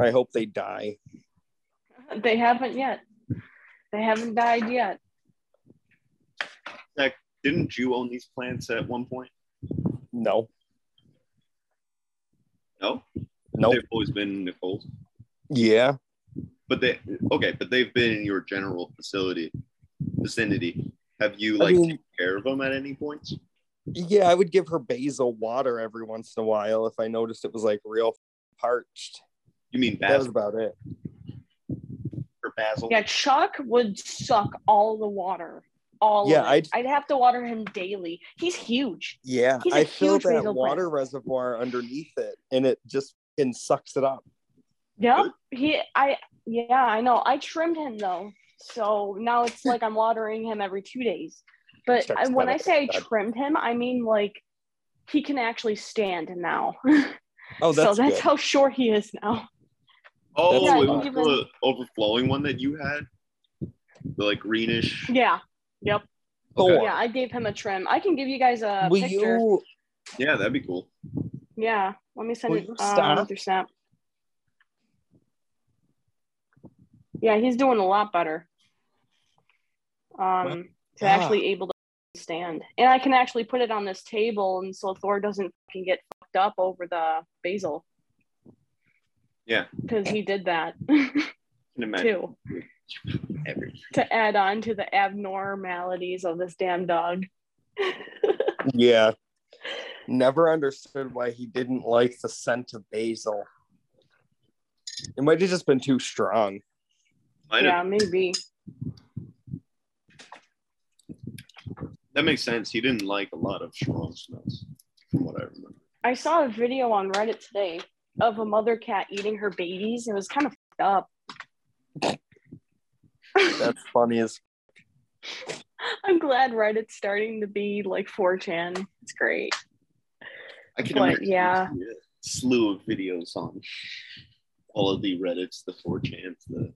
I hope they die. They haven't yet. They haven't died yet. Zach, didn't you own these plants at one point? No. No? No. They've always been Nicole's? Yeah. But they've been in your general vicinity. Have you taken care of them at any point? Yeah, I would give her basil water every once in a while if I noticed it was like real parched. You mean basil? That was about it. Or basil? Yeah, Chuck would suck all the water. I'd have to water him daily. He's huge. Yeah, I filled that water reservoir underneath it, and it just sucks it up. Yep. I know. I trimmed him though, so now it's like I'm watering him every 2 days. But when I say I trimmed him, I mean like he can actually stand now. Oh, that's good. How short he is now. Oh, yeah, the overflowing one that you had, the like greenish. Yeah. Yep. Okay. Yeah, I gave him a trim. I can give you guys a picture. Yeah, that'd be cool. Yeah, let me send it another snap. Yeah, he's doing a lot better. To actually able to stand, and I can actually put it on this table, and so Thor doesn't fucking get fucked up over the basil. Yeah, because he did that. Too. To add on to the abnormalities of this damn dog. Yeah. Never understood why he didn't like the scent of basil. It might have just been too strong. Yeah, maybe. That makes sense. He didn't like a lot of strong smells, from what I remember. I saw a video on Reddit today of a mother cat eating her babies. It was kind of fucked up. That's funny as fuck. I'm glad Reddit's starting to be like 4chan. It's great. I can imagine a slew of videos on all of the Reddits, the 4chans, the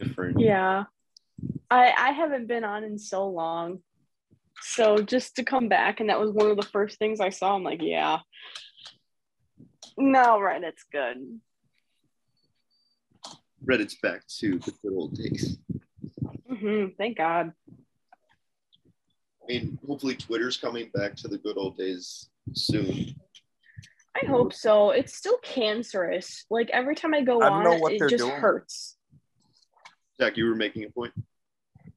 different. Yeah. I haven't been on in so long. So just to come back, and that was one of the first things I saw. I'm like, yeah. No, Reddit's good. Reddit's back to the good old days. Mm-hmm, thank God. I mean, hopefully Twitter's coming back to the good old days soon. I hope so. It's still cancerous. Like, every time I go on, it just hurts. Jack, you were making a point?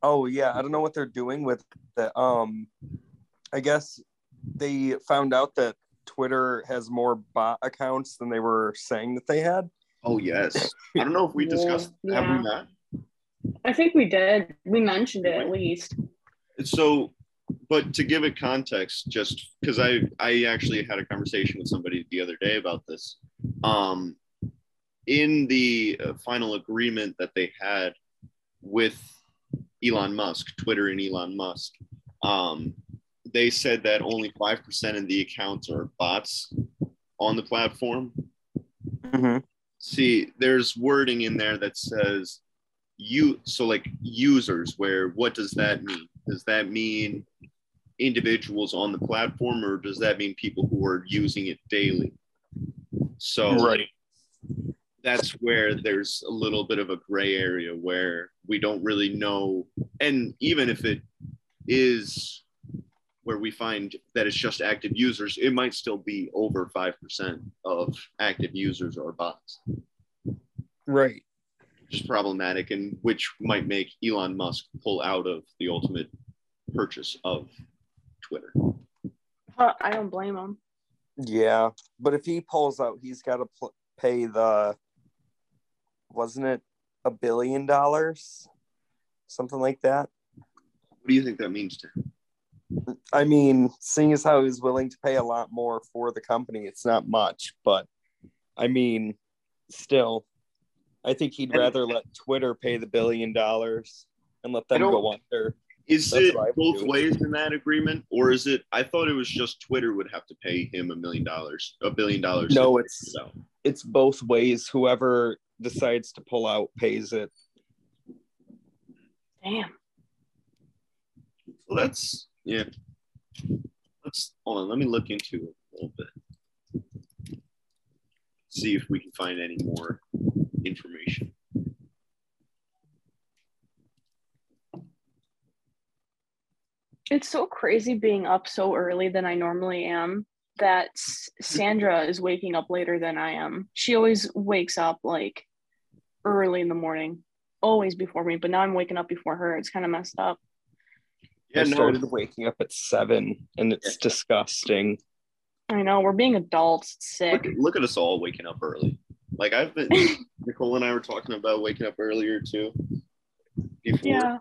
Oh, yeah. I don't know what they're doing with the, I guess they found out that Twitter has more bot accounts than they were saying that they had. Oh, yes. I don't know if we discussed have we not? I think we did. We mentioned it at least. So, but to give it context, just because I actually had a conversation with somebody the other day about this. In the final agreement that they had with Elon Musk, Twitter and Elon Musk, they said that only 5% of the accounts are bots on the platform. Mm-hmm. See, there's wording in there that says users, where what does that mean? Does that mean individuals on the platform, or does that mean people who are using it daily? So right. That's where there's a little bit of a gray area where we don't really know. And even if it is where we find that it's just active users, it might still be over 5% of active users are bots. Right. Which is problematic, and which might make Elon Musk pull out of the ultimate purchase of Twitter. I don't blame him. Yeah, but if he pulls out, he's got to pay the, wasn't it $1 billion? Something like that. What do you think that means to him? I mean, seeing as how he's willing to pay a lot more for the company, it's not much, but I mean, still, I think he'd rather let Twitter pay the $1 billion and let them go under. Is it both ways in that agreement, or is it? I thought it was just Twitter would have to pay him $1 billion. No, it's both ways. Whoever decides to pull out pays it. Damn. Well, that's. Yeah. Hold on, let me look into it a little bit. see if we can find any more information. It's so crazy being up so early than I normally am that Sandra is waking up later than I am. She always wakes up like early in the morning, always before me, but now I'm waking up before her. It's kind of messed up. Yeah, I started waking up at 7 and it's disgusting. I know, we're being adults. It's sick. Look at us all waking up early. Like I've been, Nicole and I were talking about waking up earlier too. Before. Yeah.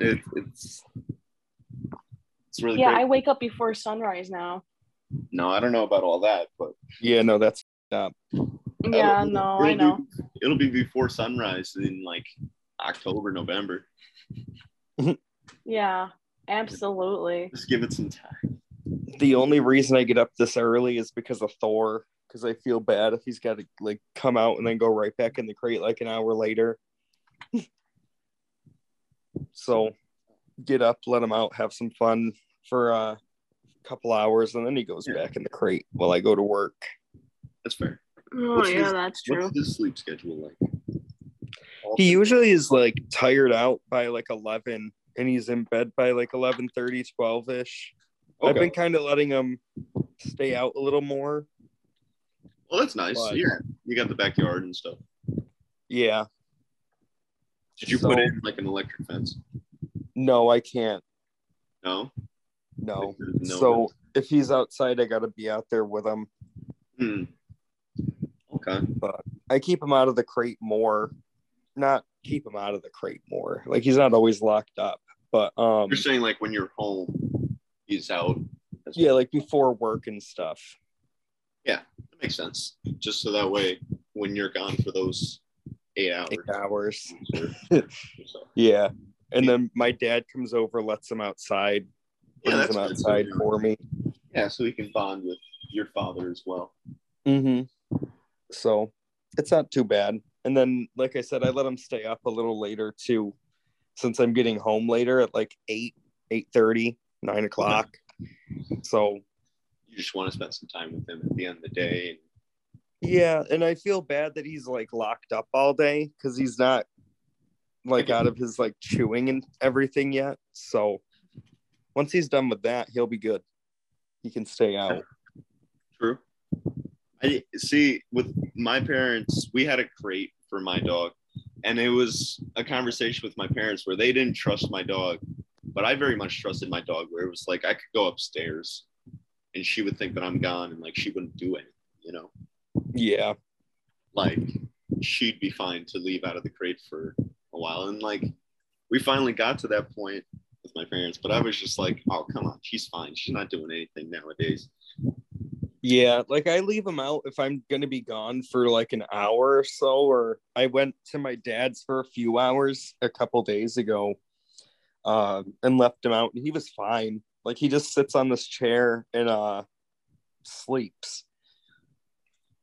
It's really crazy. I wake up before sunrise now. No, I don't know about all that, but yeah, no, that's yeah, no, I know. It'll be before sunrise in like October, November. Yeah, absolutely. Just give it some time. The only reason I get up this early is because of Thor, because I feel bad if he's got to like come out and then go right back in the crate like an hour later. So get up, let him out, have some fun for a couple hours, and then he goes back in the crate while I go to work. That's fair. Oh, that's true. What's his sleep schedule like? He usually is like tired out by like 11, and he's in bed by like 11:30, 12-ish. Okay. I've been kind of letting him stay out a little more. Well, that's nice. But, yeah, you got the backyard and stuff. Yeah. Did you put in like an electric fence? No, I can't. No. So if he's outside, I got to be out there with him. Hmm. Okay. But I keep him out of the crate more. Not keep him out of the crate more. Like he's not always locked up. But you're saying like when you're home, he's out. Yeah, like before work and stuff. Yeah, that makes sense. Just so that way when you're gone for those 8 hours. 8 hours. Or so. Yeah. And then my dad comes over, lets him outside, brings him outside for me. Yeah, so he can bond with your father as well. Mm-hmm. So it's not too bad. And then, like I said, I let him stay up a little later, too, since I'm getting home later at like 8:30, 9 o'clock. So you just want to spend some time with him at the end of the day. Yeah, and I feel bad that he's like locked up all day because he's not like out of his like chewing and everything yet. So once he's done with that, he'll be good. He can stay out. True. I see with my parents, we had a crate for my dog, and it was a conversation with my parents where they didn't trust my dog, but I very much trusted my dog, where it was like I could go upstairs and she would think that I'm gone and like she wouldn't do anything, you know? Yeah. Like she'd be fine to leave out of the crate for a while, and like we finally got to that point with my parents, but I was just like, oh, come on, she's fine, she's not doing anything nowadays. Yeah, like I leave him out if I'm gonna be gone for like an hour or so, or I went to my dad's for a few hours a couple days ago and left him out, and he was fine. Like he just sits on this chair and sleeps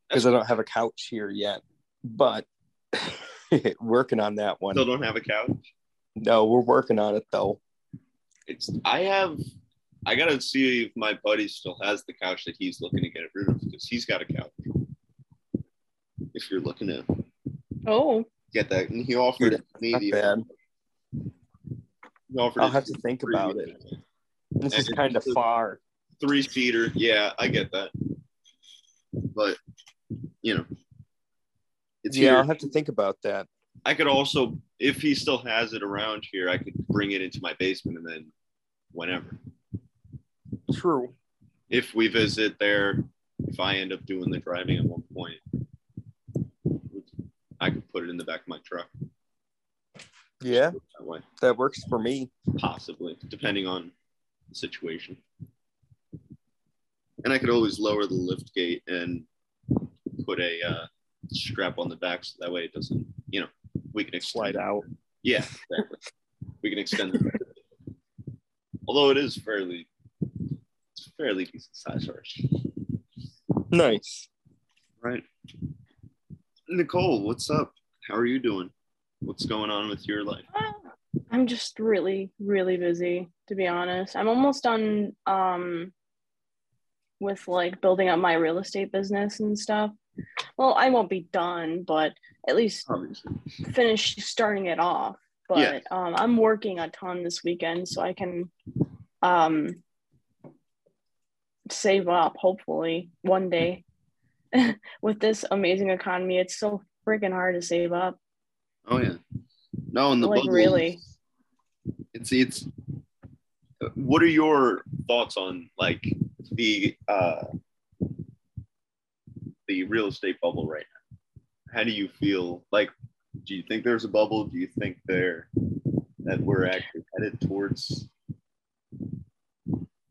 because I don't have a couch here yet, but working on that one. Still don't have a couch? No, we're working on it though. I gotta see if my buddy still has the couch that he's looking to get rid of, because he's got a couch. If you're looking to get that, and he offered it maybe. I'll have to think about it. This is kind of far. 3-seater, yeah, I get that. But you know. Yeah, I'll have to think about that. I could also, if he still has it around here, I could bring it into my basement and then whenever. True. If we visit there, if I end up doing the driving at one point, I could put it in the back of my truck. Yeah, that works for me. Possibly, depending on the situation. And I could always lower the lift gate and put a strap on the back, so that way it doesn't, you know, we can slide out. Yeah, exactly. We can extend it. Although it is fairly decent size horse. Nice. Right. Nicole, what's up? How are you doing? What's going on with your life? I'm just really, really busy, to be honest. I'm almost done with like building up my real estate business and stuff. Well, I won't be done, but at least finish starting it off. But yeah. I'm working a ton this weekend, so I can save up, hopefully, one day. With this amazing economy, it's so freaking hard to save up. Oh, yeah. No, and the like, bubble, really. It's what are your thoughts on, like, the real estate bubble right now? How do you feel? Like, do you think there's a bubble? Do you think that we're actually headed towards?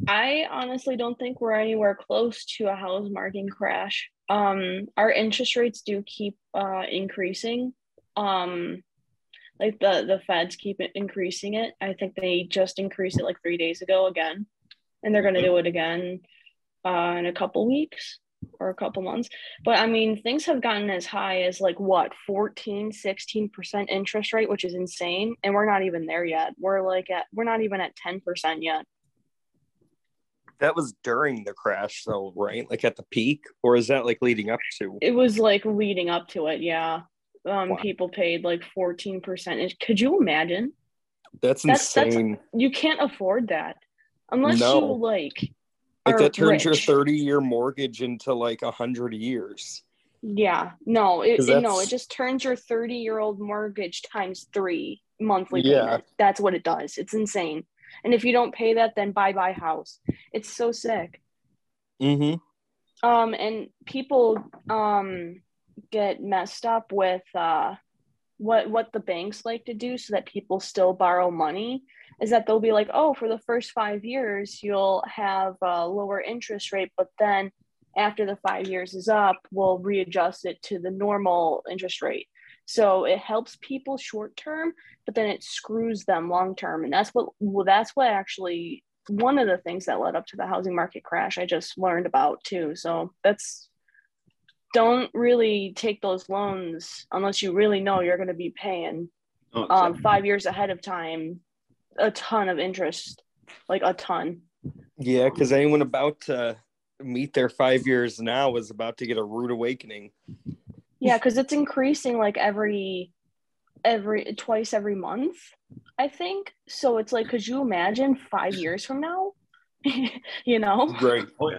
I honestly don't think we're anywhere close to a house market crash. Our interest rates do keep increasing. Like the feds keep increasing it. I think they just increased it like 3 days ago again, and they're going to do it again in a couple weeks or a couple months. But I mean, things have gotten as high as like what, 14, 16% interest rate, which is insane. And we're not even there yet. We're not even at 10% yet. That was during the crash though, right? Like at the peak, or is that like leading up to? It was like leading up to it. Yeah. Wow. People paid like 14%. Could you imagine? That's insane. You can't afford that unless you like that turns rich. Your 30-year mortgage into like 100 years. Yeah, no, it just turns your 30-year-old mortgage times 3 monthly payment. That's what it does. It's insane. And if you don't pay that, then bye-bye house. It's so sick. Mm-hmm. And people get messed up with what the banks like to do so that people still borrow money is that they'll be like, oh, for the first 5 years you'll have a lower interest rate, but then after the 5 years is up we'll readjust it to the normal interest rate. So it helps people short term, but then it screws them long term. And that's what actually one of the things that led up to the housing market crash I just learned about too. So that's, don't really take those loans unless you really know you're going to be paying 5 years ahead of time a ton of interest, like a ton. Yeah, because anyone about to meet their 5 years now is about to get a rude awakening. Yeah, because it's increasing like twice every month, I think. So it's like, could you imagine 5 years from now? You know? Right. Oh, yeah.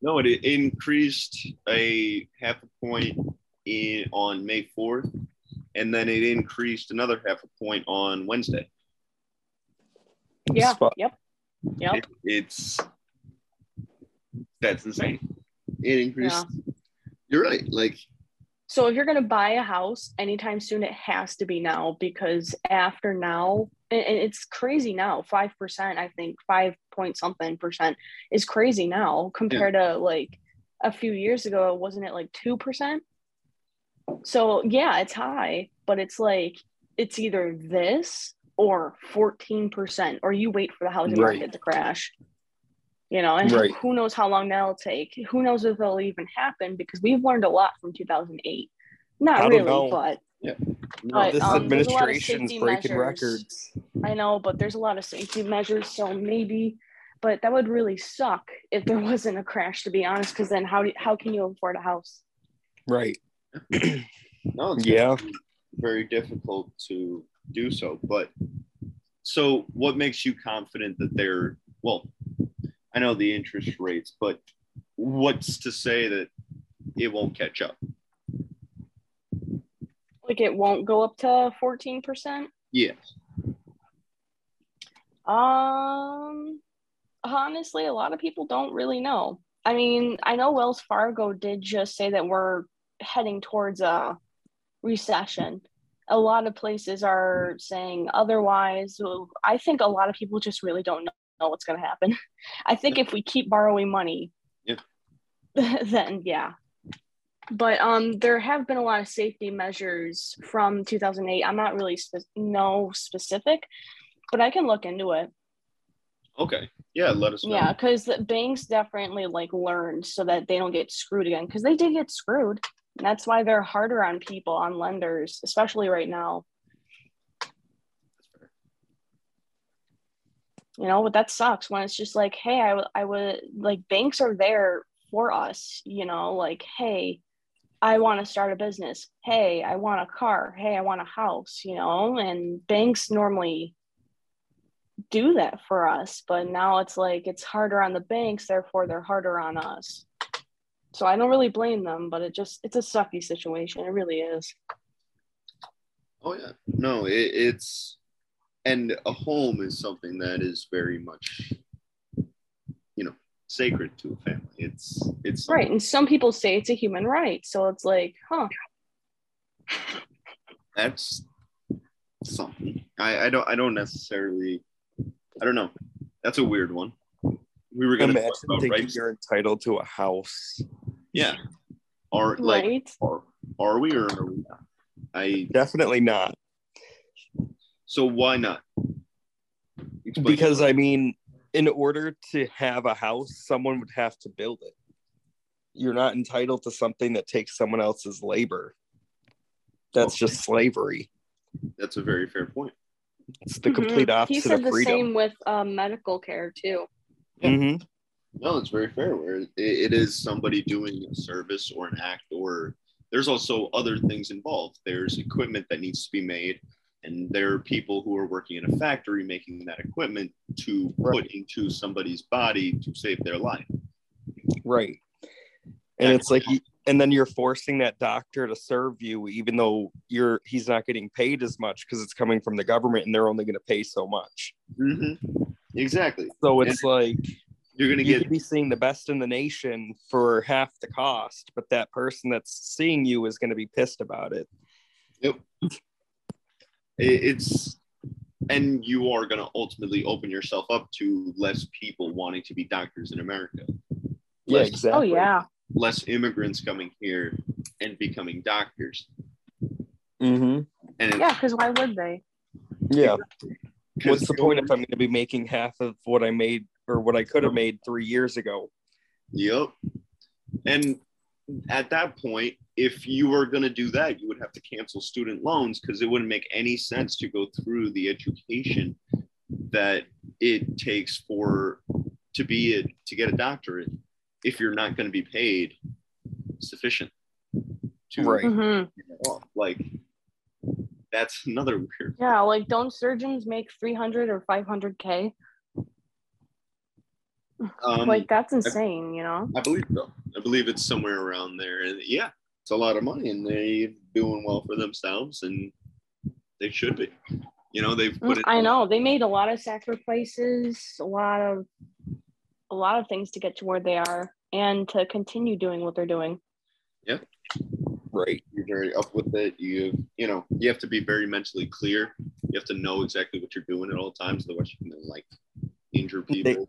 No, it increased a 0.5 point on May 4th, and then it increased another 0.5 point on Wednesday. Yeah. Spot. Yep. That's insane. It increased. Yeah. You're right. Like, so if you're gonna buy a house anytime soon, it has to be now, because after now, and it's crazy now, 5%, I think 5 point something% is crazy now compared to like a few years ago, wasn't it like 2%? So yeah, it's high, but it's like, it's either this or 14%, or you wait for the housing market to crash, you know, and who knows how long that'll take. Who knows if it'll even happen, because we've learned a lot from 2008. This administration's breaking records. I know, but there's a lot of safety measures, so maybe, but that would really suck if there wasn't a crash, to be honest, because then how can you afford a house? Right. No, it's very difficult to do so. But so what makes you confident that they're, well, I know the interest rates, but what's to say that it won't catch up? Like it won't go up to 14%? Yes. Honestly, a lot of people don't really know. I mean, I know Wells Fargo did just say that we're heading towards a recession. A lot of places are saying otherwise. I think a lot of people just really don't know what's going to happen. I think if we keep borrowing money, then yeah. But there have been a lot of safety measures from 2008. I'm not really specific, but I can look into it. Okay. Yeah, let us know. Yeah, because banks definitely like learned so that they don't get screwed again, because they did get screwed. And that's why they're harder on people, on lenders, especially right now. You know, but that sucks when it's just like, hey, I would like, banks are there for us, you know, like, hey, I want to start a business. Hey, I want a car. Hey, I want a house, you know, and banks normally do that for us. But now it's like it's harder on the banks, therefore they're harder on us. So I don't really blame them, but it's a sucky situation. It really is. Oh, yeah. No, it's and a home is something that is very much, you know, sacred to a family. It's right. And some people say it's a human right. So it's like, huh. That's something. I don't know. That's a weird one. We were going to imagine thinking rights. You're entitled to a house. Yeah. Or like right. Are we or are we not? I definitely not. So why not? Explain because I mean, in order to have a house, someone would have to build it. You're not entitled to something that takes someone else's labor. That's okay. Just slavery. That's a very fair point. It's the complete opposite of freedom. He said the same with medical care too. Yeah. Mm-hmm. No, it's very fair. Where it is somebody doing a service or an act, or there's also other things involved. There's equipment that needs to be made, and there are people who are working in a factory making that equipment to put into somebody's body to save their life. Right. And it's like, and then you're forcing that doctor to serve you, even though he's not getting paid as much because it's coming from the government, and they're only going to pay so much. Mm-hmm. Exactly. So it's like you're going to be seeing the best in the nation for half the cost, but that person that's seeing you is going to be pissed about it. Yep. And you are going to ultimately open yourself up to less people wanting to be doctors in America. Yeah, exactly. Oh, yeah. Less immigrants coming here and becoming doctors. Mm-hmm. And yeah, because why would they? Yeah. What's the point if I'm going to be making half of what I made or what I could have made 3 years ago? Yep. And at that point, if you were going to do that, you would have to cancel student loans because it wouldn't make any sense to go through the education that it takes to get a doctorate if you're not going to be paid sufficient to write like. That's another weird. Yeah, like don't surgeons make 300 or 500K? Like that's insane, you know? I believe so. I believe it's somewhere around there. And yeah, it's a lot of money and they're doing well for themselves and they should be. You know, they've put it. I know. They made a lot of sacrifices, a lot of things to get to where they are and to continue doing what they're doing. Yeah. Right, you're very up with it. You have to be very mentally clear. You have to know exactly what you're doing at all times, otherwise you can like injure people.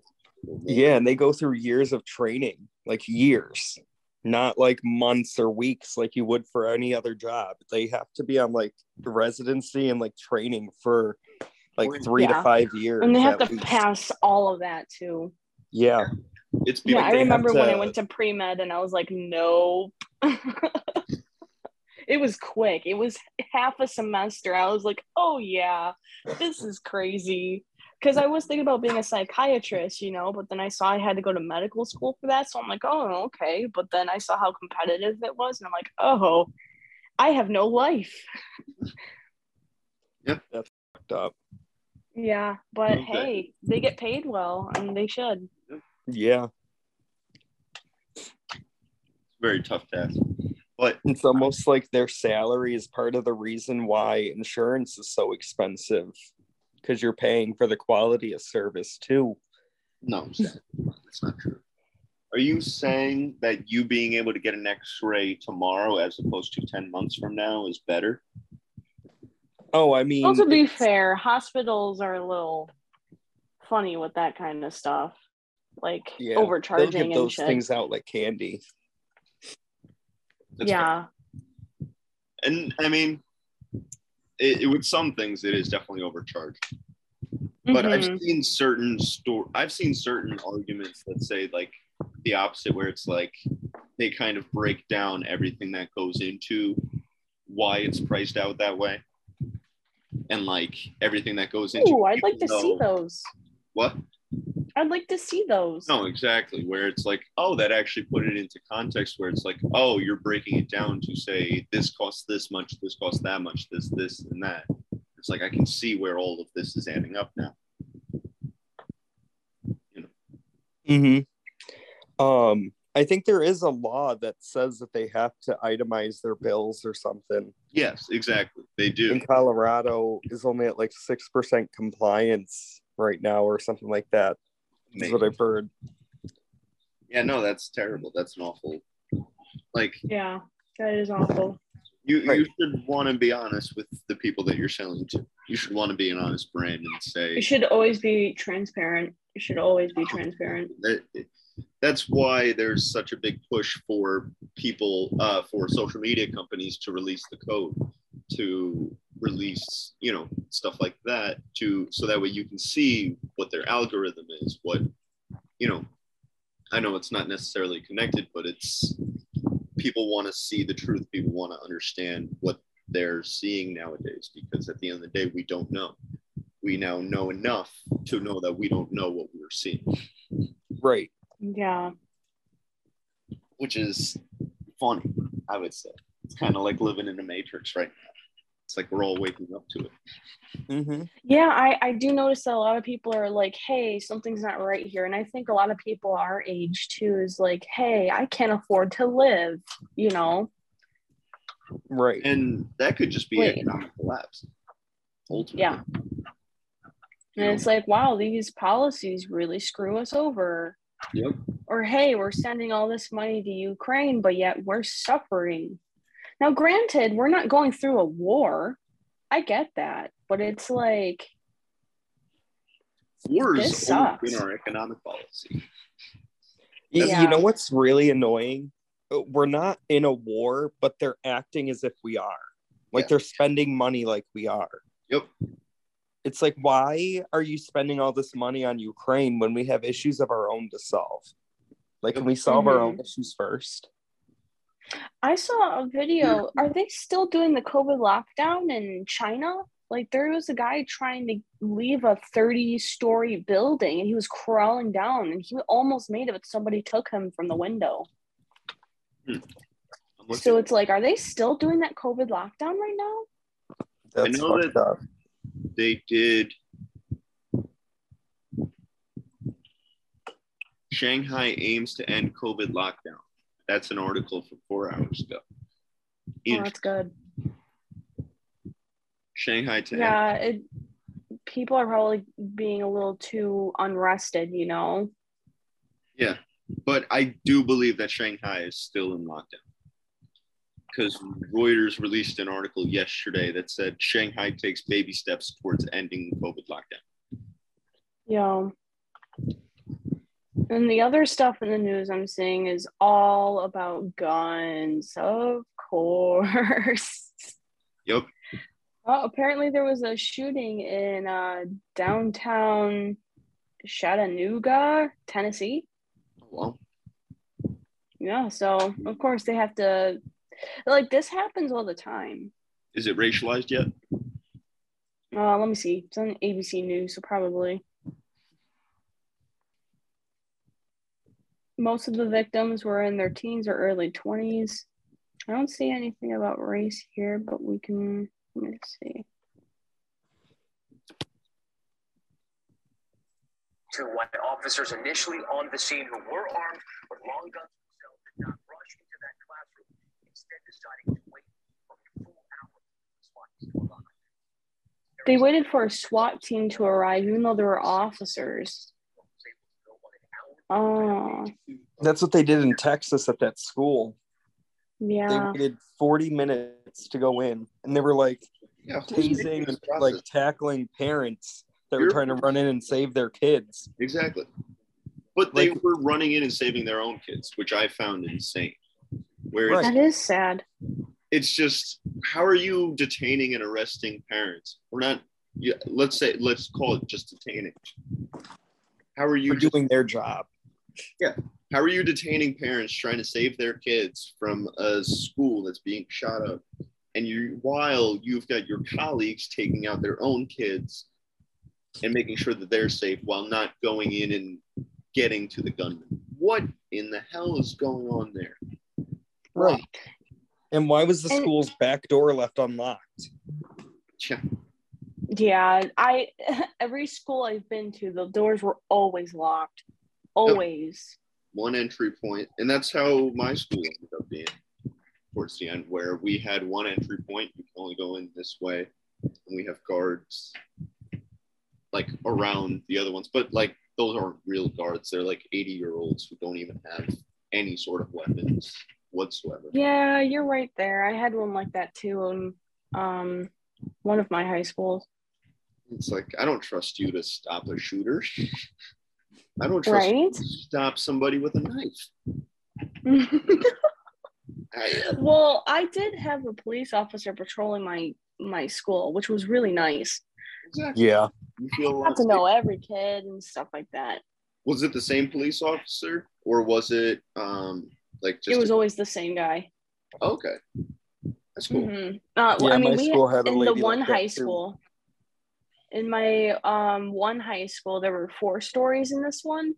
And they go through years of training, like years, not like months or weeks, like you would for any other job. They have to be on like residency and like training for like 3 to 5 years, and they have to pass all of that too. Yeah, it's beautiful. Yeah, I remember when I went to pre-med, and I was like, nope. It was quick. It was half a semester. I was like, oh, yeah, this is crazy. Because I was thinking about being a psychiatrist, you know, but then I saw I had to go to medical school for that. So I'm like, oh, okay. But then I saw how competitive it was. And I'm like, oh, I have no life. Yep, that's fucked up. Yeah, but okay. Hey, they get paid well and they should. Yeah. Very tough task. But it's almost like their salary is part of the reason why insurance is so expensive, because you're paying for the quality of service too. No, that's not true. Are you saying that you being able to get an x-ray tomorrow as opposed to 10 months from now is better? Oh, I mean... Well, to be fair, hospitals are a little funny with that kind of stuff. Like overcharging and shit. They'll get those things out like candy. That's fair. And I mean, with some things, it is definitely overcharged. Mm-hmm. But I've seen certain arguments that say like the opposite, where it's like they kind of break down everything that goes into why it's priced out that way, and like everything that goes into. Oh, I'd like to see those. What? I'd like to see those. No, exactly. Where it's like, oh, that actually put it into context where it's like, oh, you're breaking it down to say this costs this much, this costs that much, this, and that. It's like, I can see where all of this is adding up now. You know. Mm-hmm. I think there is a law that says that they have to itemize their bills or something. Yes, exactly. They do. In Colorado is only at like 6% compliance right now or something like that. That's what I've heard. Yeah, no, that's terrible. That's an awful, like. Yeah, that is awful. You should want to be honest with the people that you're selling to. You should want to be an honest brand and say. You should always be transparent. You should always be transparent. That's why there's such a big push for people, for social media companies to release the code, to release, you know, stuff like that, so that way you can see what their algorithm is, what, you know, I know it's not necessarily connected, but it's, people want to see the truth. People want to understand what they're seeing nowadays, because at the end of the day, we don't know. We now know enough to know that we don't know what we're seeing. Right. Yeah. Which is funny, I would say. It's kind of like living in a matrix right now. It's like we're all waking up to it. Mm-hmm. Yeah, I do notice that a lot of people are like, hey, something's not right here. And I think a lot of people our age too is like, hey, I can't afford to live, you know? Right. And that could just be economic collapse. Ultimately. Yeah. And it's like, wow, these policies really screw us over. Yep. Or, hey, we're sending all this money to Ukraine, but yet we're suffering. Now, granted, we're not going through a war. I get that. But it's like, war is in our economic policy. Yeah. You know what's really annoying? We're not in a war, but they're acting as if we are. Like, they're spending money like we are. Yep. It's like, why are you spending all this money on Ukraine when we have issues of our own to solve? Like, can we solve our own issues first? I saw a video. Are they still doing the COVID lockdown in China? Like, there was a guy trying to leave a 30-story building, and he was crawling down, and he almost made it, but somebody took him from the window. Hmm. So it's like, are they still doing that COVID lockdown right now? That's fucked up. They did Shanghai aims to end COVID lockdown. That's an article from 4 hours ago. Oh, that's good. Shanghai to end. People are probably being a little too unrested, you know? Yeah, but I do believe that Shanghai is still in lockdown, because Reuters released an article yesterday that said Shanghai takes baby steps towards ending COVID lockdown. Yeah. And the other stuff in the news I'm seeing is all about guns, of course. Yep. Well, apparently there was a shooting in downtown Chattanooga, Tennessee. Oh, wow. Yeah, so of course they have to. Like, this happens all the time. Is it racialized yet? Let me see. It's on ABC News, so probably. Most of the victims were in their teens or early 20s. I don't see anything about race here, but we can, let me see. Two white officers initially on the scene who were armed with long guns themselves did not rush into that classroom. They waited for a SWAT team to arrive, even though there were officers. Oh. That's what they did in Texas at that school. Yeah. They waited 40 minutes to go in, and they were like tasing and like tackling parents that were trying to run in and save their kids. Exactly. But they were running in and saving their own kids, which I found insane. Where that is sad. It's just, how are you detaining and arresting parents? We're not, let's call it just detaining. How are you doing their job? Yeah. How are you detaining parents trying to save their kids from a school that's being shot up? And while you've got your colleagues taking out their own kids and making sure that they're safe while not going in and getting to the gunman. What in the hell is going on there? Right. And why was the school's back door left unlocked? Yeah, every school I've been to, the doors were always locked. Always. One entry point. And that's how my school ended up being towards the end, where we had one entry point. You can only go in this way. And we have guards like around the other ones, but like those aren't real guards. They're like 80-year-olds who don't even have any sort of weapons whatsoever. Yeah, you're right there. I had one like that too in one of my high schools. It's like, I don't trust you to stop a shooter. I don't trust you to stop somebody with a knife. Well, I did have a police officer patrolling my school, which was really nice. Exactly. Yeah. You feel got to know every kid and stuff like that. Was it the same police officer, or was it it was always the same guy. Okay, that's cool. Mm-hmm. Yeah, I mean, we had in the one high school. In my one high school, there were 4 stories in this one,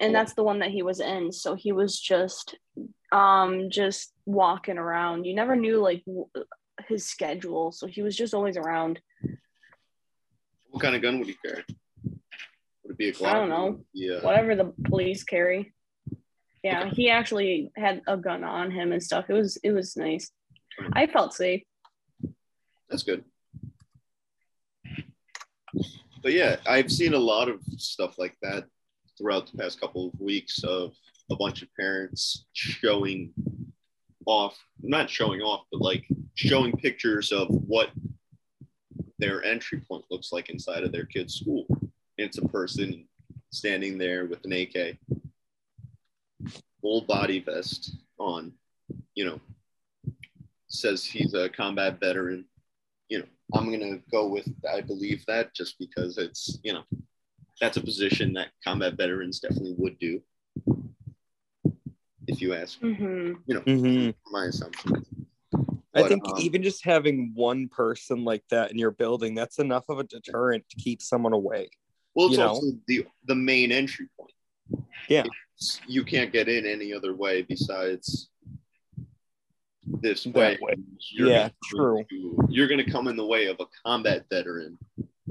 and that's the one that he was in. So he was just walking around. You never knew like his schedule, so he was just always around. What kind of gun would he carry? Would it be a Glock? I don't know. Yeah. Whatever the police carry. Yeah, okay. He actually had a gun on him and stuff. It was nice. I felt safe. That's good. But yeah, I've seen a lot of stuff like that throughout the past couple of weeks of a bunch of parents showing pictures of what their entry point looks like inside of their kid's school. It's a person standing there with an AK, full body vest on, says he's a combat veteran. I'm going to go with, I believe that, just because it's, that's a position that combat veterans definitely would do, if you ask, my assumption. I think even just having one person like that in your building, that's enough of a deterrent to keep someone away. Well, it's also the main entry point. Yeah. You can't get in any other way besides this way. True. You're going to come in the way of a combat veteran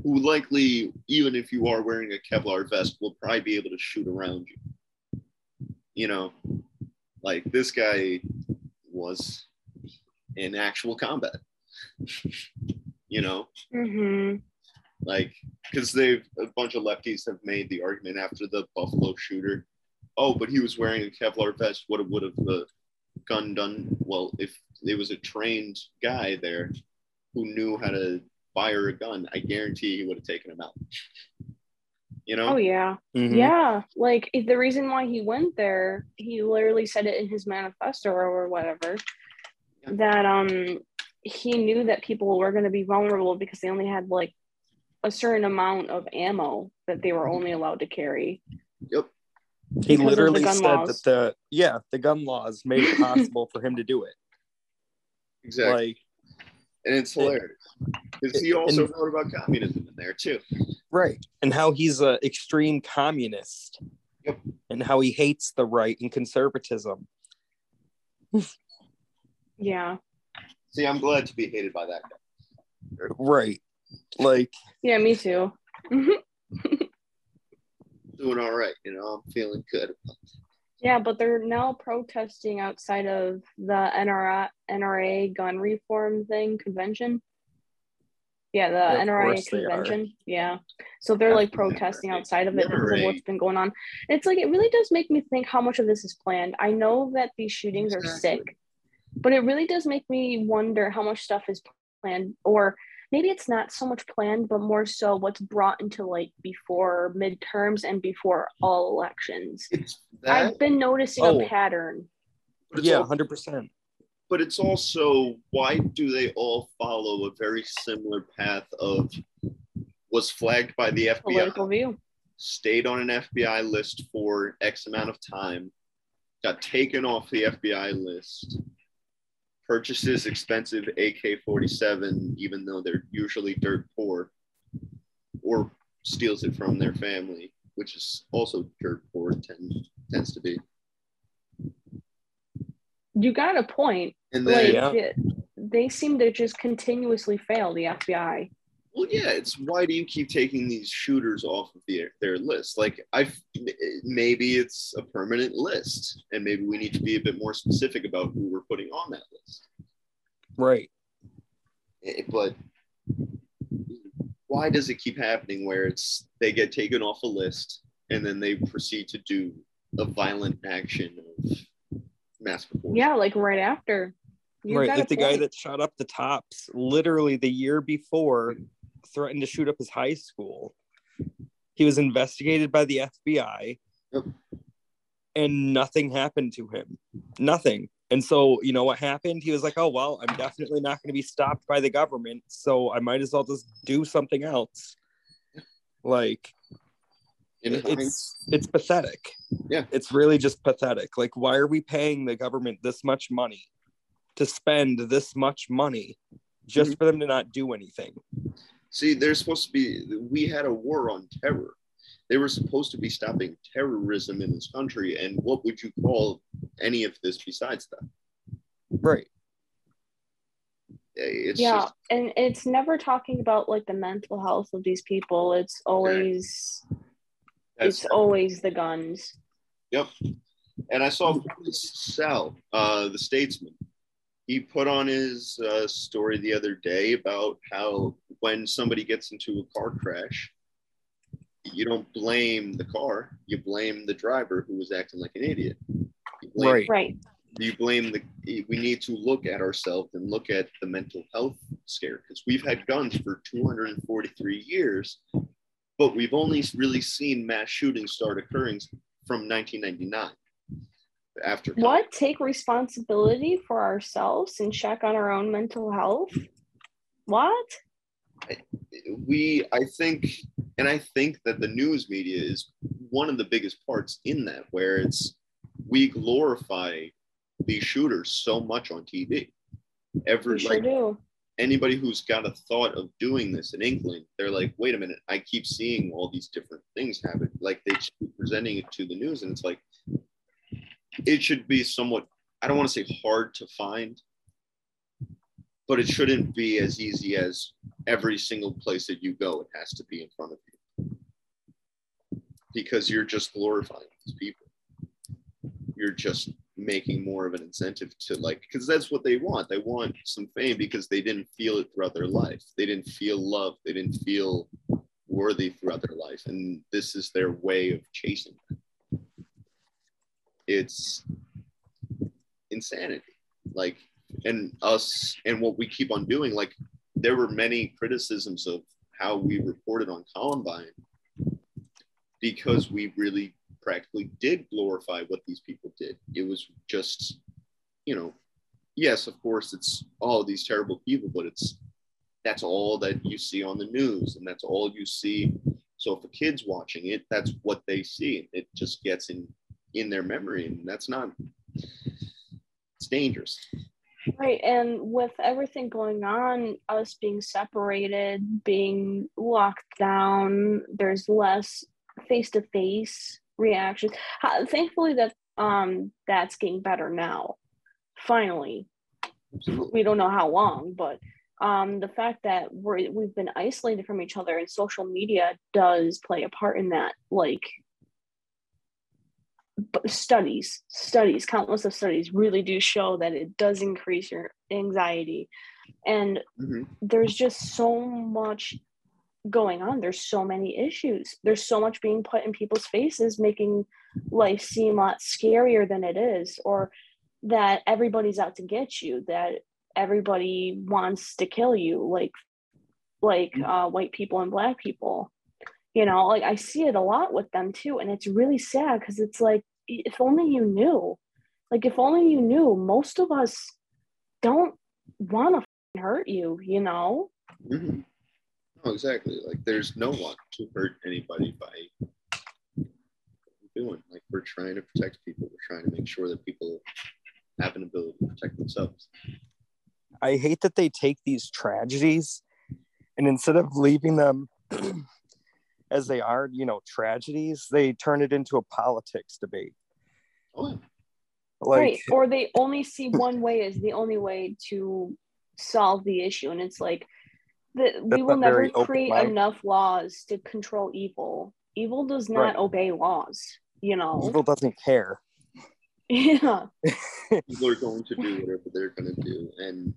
who likely, even if you are wearing a Kevlar vest, will probably be able to shoot around you. Like this guy was in actual combat, because a bunch of lefties have made the argument after the Buffalo shooter, oh, but he was wearing a Kevlar vest, what would have the gun done? Well, if there was a trained guy there who knew how to fire a gun, I guarantee he would have taken him out. Oh, yeah. Mm-hmm. Yeah. Like, the reason why he went there, he literally said it in his manifesto or whatever, that he knew that people were going to be vulnerable because they only had like a certain amount of ammo that they were only allowed to carry. Yep. He literally said laws. That the gun laws made it possible for him to do it. Exactly. And it's hilarious because he also wrote about communism in there too. Right. And how he's an extreme communist. Yep. And how he hates the right and conservatism. Yeah. See, I'm glad to be hated by that guy. Right. Like. Yeah, me too. Doing all right, I'm feeling good. Yeah, but they're now protesting outside of the NRA gun reform thing convention. Yeah, the NRA convention. Yeah. So they're like protesting outside of it because of what's been going on. It's like, it really does make me think how much of this is planned. I know that these shootings are sick. But it really does make me wonder how much stuff is planned, or maybe it's not so much planned, but more so what's brought into like before midterms and before all elections. I've been noticing a pattern. Yeah, 100%. But it's also, why do they all follow a very similar path of was flagged by the FBI, political view, stayed on an FBI list for X amount of time, got taken off the FBI list, purchases expensive AK-47, even though they're usually dirt poor, or steals it from their family, which is also dirt poor, tends to be. You got a point. And then, like, they seem to just continuously fail the FBI. Well, yeah, it's why do you keep taking these shooters off of their list? Like, maybe it's a permanent list, and maybe we need to be a bit more specific about who we're putting on that list. Right. But why does it keep happening where it's they get taken off a list and then they proceed to do a violent action of mass proportion? Yeah, like right after. Right, like the guy that shot up the Tops literally the year before threatened to shoot up his high school. He was investigated by the FBI, yep, and nothing happened to him. Nothing. And so, you know what happened? He was like, oh, well, I'm definitely not going to be stopped by the government, so I might as well just do something else. Like, it's pathetic. Yeah. It's really just pathetic. Like, why are we paying the government this much money to spend this much money just for them to not do anything? See, they're supposed to be, we had a war on terror. They were supposed to be stopping terrorism in this country. And what would you call any of this besides that? Right. It's just... and it's never talking about like the mental health of these people. It's always, always the guns. Yep. And I saw Sal, the Statesman. He put on his story the other day about how when somebody gets into a car crash, you don't blame the car, you blame the driver who was acting like an idiot. Right. You blame we need to look at ourselves and look at the mental health scare, because we've had guns for 243 years, but we've only really seen mass shootings start occurring from 1999. After COVID. What? Take responsibility for ourselves and check on our own mental health? What? I think that the news media is one of the biggest parts in that, where it's we glorify these shooters so much on TV. Anybody who's got a thought of doing this in England, they're like, wait a minute, I keep seeing all these different things happen. Like, they keep presenting it to the news, and it's like, it should be somewhat, I don't want to say hard to find, but it shouldn't be as easy as every single place that you go, it has to be in front of you. Because you're just glorifying these people. You're just making more of an incentive to, like, because that's what they want. They want some fame because they didn't feel it throughout their life. They didn't feel love. They didn't feel worthy throughout their life. And this is their way of chasing them. It's insanity, like, and what we keep on doing. Like, there were many criticisms of how we reported on Columbine because we really practically did glorify what these people did. It was just, you know, yes, of course, it's all these terrible people, but that's all that you see on the news, and that's all you see. So if a kid's watching it, that's what they see. It just gets in their memory, and it's dangerous. Right, and with everything going on, us being separated, being locked down, there's less face-to-face reactions. Thankfully that that's getting better now, finally. Absolutely. We don't know how long, but the fact that we've been isolated from each other, and social media does play a part in that. Like, but countless studies really do show that it does increase your anxiety, and there's just so much going on. There's so many issues, there's so much being put in people's faces, making life seem a lot scarier than it is, or that everybody's out to get you, that everybody wants to kill you, like white people and black people. You know, like, I see it a lot with them too, and it's really sad, because it's like, if only you knew. Like, if only you knew, most of us don't want to hurt you, you know? Mm-hmm. Oh, exactly. Like, there's no one to hurt anybody by what we're doing. Like, we're trying to protect people. We're trying to make sure that people have an ability to protect themselves. I hate that they take these tragedies and instead of leaving them as they are, you know, tragedies, they turn it into a politics debate. Like, right, or they only see one way as the only way to solve the issue, and it's like, we will never create enough laws to control evil. Evil does not obey laws, you know. Evil doesn't care. Yeah. People are going to do whatever they're going to do, and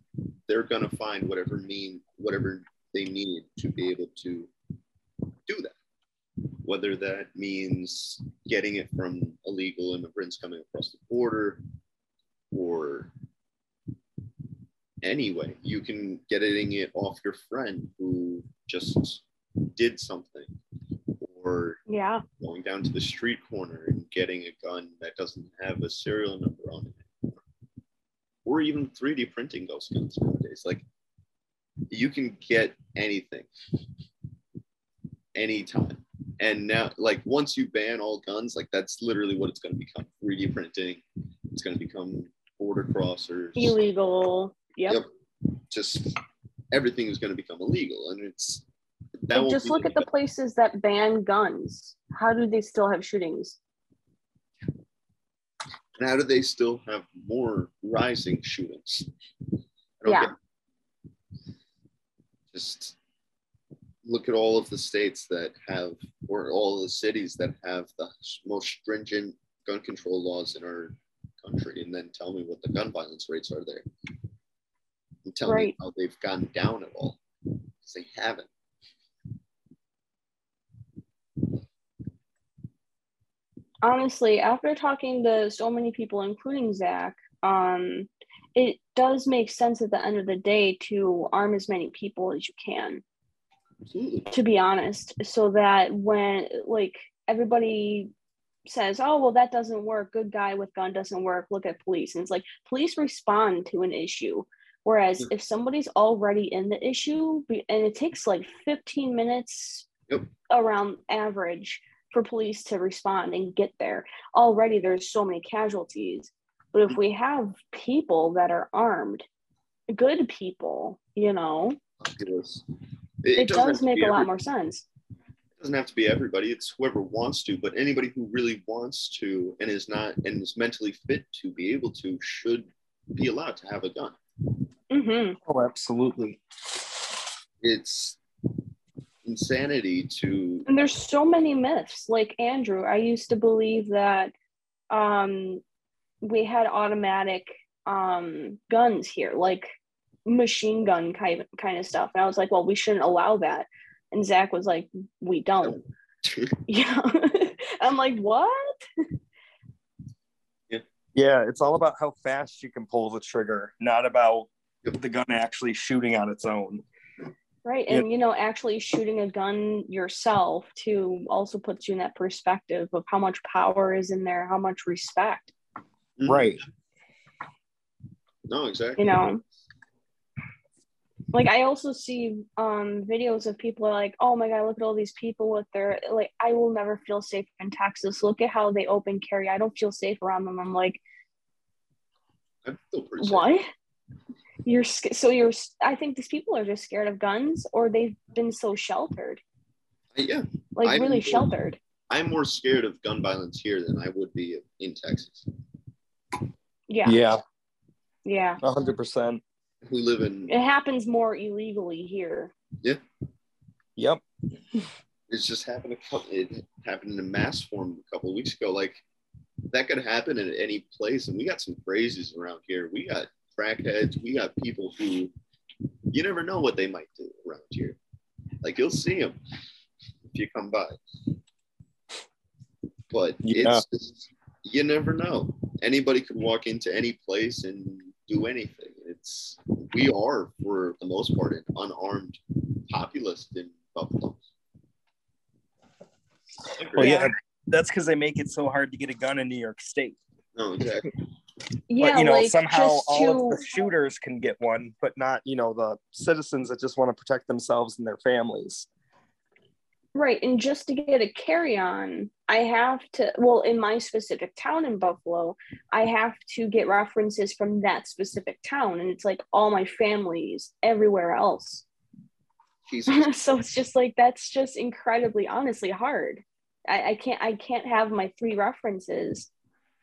they're going to find whatever they need to be able to do that. Whether that means getting it from illegal immigrants coming across the border, or anyway, you can getting it off your friend who just did something, or going down to the street corner and getting a gun that doesn't have a serial number on it anymore. Or even 3D printing those guns nowadays. Like, you can get anything anytime. And now, like, once you ban all guns, like, that's literally what it's going to become. 3D printing, it's going to become border crossers, illegal. Yep. Just everything is going to become illegal, and it's that. Just look at the places that ban guns. How do they still have shootings? And how do they still have more rising shootings? I don't get it. Just look at all of the states that have, or all the cities that have the most stringent gun control laws in our country, and then tell me what the gun violence rates are there. And tell me how they've gone down at all, because they haven't. Honestly, after talking to so many people, including Zach, it does make sense at the end of the day to arm as many people as you can, to be honest, so that when, like, everybody says, oh, well, that doesn't work, good guy with gun doesn't work, look at police. And it's like, police respond to an issue. Whereas if somebody's already in the issue, and it takes like 15 minutes around average for police to respond and get there, already there's so many casualties. But if we have people that are armed, good people, you know, it does make a lot more sense. It doesn't have to be everybody. It's whoever wants to, but anybody who really wants to and is not, and is mentally fit to be able to, should be allowed to have a gun. Oh, absolutely. It's insanity to... And there's so many myths. Like, Andrew, I used to believe that we had automatic guns here, like machine gun kind of stuff. And I was like, well, we shouldn't allow that. And Zach was like, we don't. Yeah. I'm like, what? Yeah, it's all about how fast you can pull the trigger, not about the gun actually shooting on its own. Right, and, you know, actually shooting a gun yourself, too, also puts you in that perspective of how much power is in there, how much respect. Right. No, exactly. You know? Like, I also see videos of people are like, oh my God, look at all these people with their, like, I will never feel safe in Texas. Look at how they open carry. I don't feel safe around them. I'm like, I feel pretty safe. What? I think these people are just scared of guns, or they've been so sheltered. Yeah. Like, sheltered. I'm more scared of gun violence here than I would be in Texas. Yeah. Yeah. Yeah. 100%. We live in... It happens more illegally here. Yeah. Yep. It's just happened in mass form a couple of weeks ago. Like, that could happen in any place. And we got some crazies around here. We got crackheads. We got people who... You never know what they might do around here. Like, you'll see them if you come by. But it's just, you never know. Anybody could walk into any place and do anything. We are, for the most part, an unarmed populace in Buffalo. Well, yeah, that's because they make it so hard to get a gun in New York State. Oh, exactly. Yeah, but, you know, like, somehow all of the shooters can get one, but not, you know, the citizens that just want to protect themselves and their families. Right, and just to get a carry-on, I have to, well, in my specific town in Buffalo, I have to get references from that specific town, and it's like all my families everywhere else. Jesus. So it's just like, that's just incredibly, honestly hard. I can't have my three references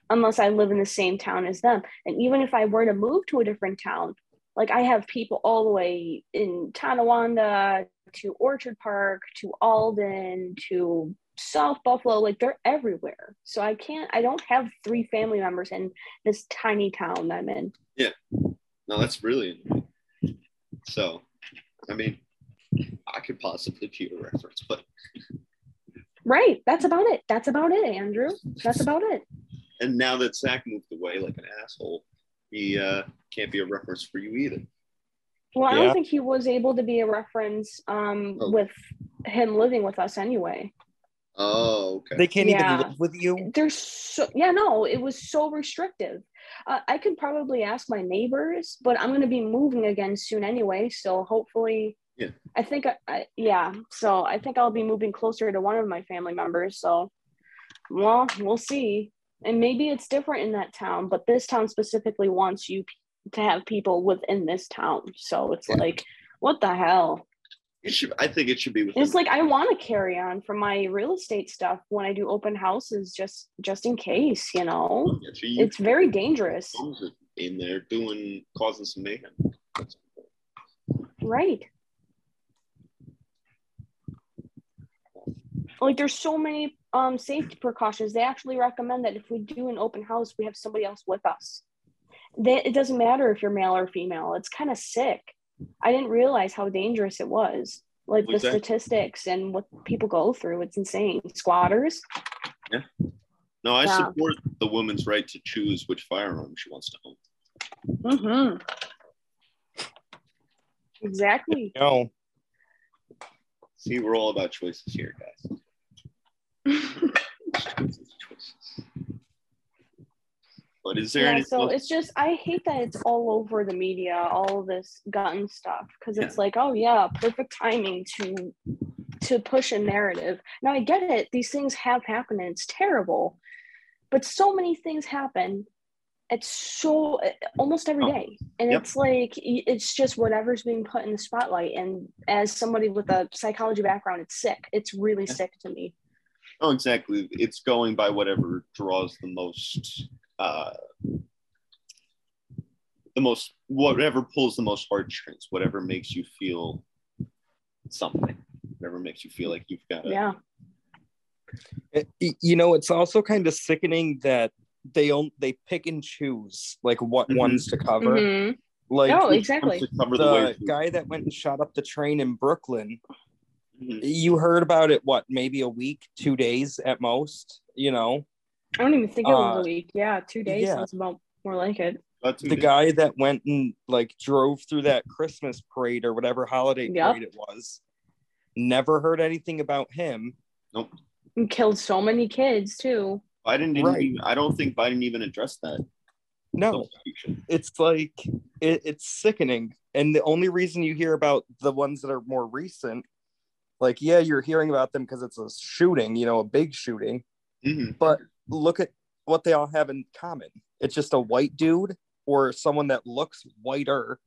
unless I live in the same town as them. And even if I were to move to a different town, like I have people all the way in Tonawanda to Orchard Park, to Alden, to South Buffalo, like they're everywhere. So I don't have three family members in this tiny town that I'm in. Yeah, no, that's brilliant. So, I mean, I could possibly be a reference, but. Right, that's about it, Andrew. That's about it. And now that Zach moved away like an asshole, he can't be a reference for you either. Well, yeah. I don't think he was able to be a reference with him living with us anyway. Oh, okay. They can't even live with you? It was so restrictive. I could probably ask my neighbors, but I'm going to be moving again soon anyway, so hopefully... Yeah. I think I'll be moving closer to one of my family members. So, well, we'll see. And maybe it's different in that town, but this town specifically wants you to have people within this town. So it's like, what the hell? I think it should be within. It's like, I want to carry on from my real estate stuff when I do open houses, just in case, you know. Yeah, so it's very dangerous. In there causing some mayhem. Right. Like there's so many safety precautions. They actually recommend that if we do an open house, we have somebody else with us. It doesn't matter if you're male or female. It's kind of sick. I didn't realize how dangerous it was. Like the statistics and what people go through. It's insane. Squatters. Yeah. No, I support the woman's right to choose which firearm she wants to own. Mm-hmm. Exactly. No. See, we're all about choices here, guys. But is there it's just, I hate that it's all over the media, all of this gun stuff, because it's like, oh yeah, perfect timing to push a narrative. Now I get it, these things have happened and it's terrible, but so many things happen, it's so almost every day, and it's like, it's just whatever's being put in the spotlight. And as somebody with a psychology background, it's sick. It's really sick to me. Oh, exactly. It's going by whatever draws the most, whatever pulls the most heartstrings, whatever makes you feel something, whatever makes you feel like you've got it's also kind of sickening that they pick and choose like what ones to cover. Mm-hmm. Like exactly. The guy that went and shot up the train in Brooklyn. You heard about it, what, maybe a week, 2 days at most, you know? I don't even think it was a week. Yeah, 2 days sounds about more like it. The guy that went and, like, drove through that Christmas parade or whatever holiday parade it was, never heard anything about him. Nope. And killed so many kids, too. Biden didn't even, I don't think Biden even addressed that. No, it's like, it's sickening. And the only reason you hear about the ones that are more recent, like, yeah, you're hearing about them because it's a shooting, you know, a big shooting. Mm-hmm. But look at what they all have in common. It's just a white dude or someone that looks whiter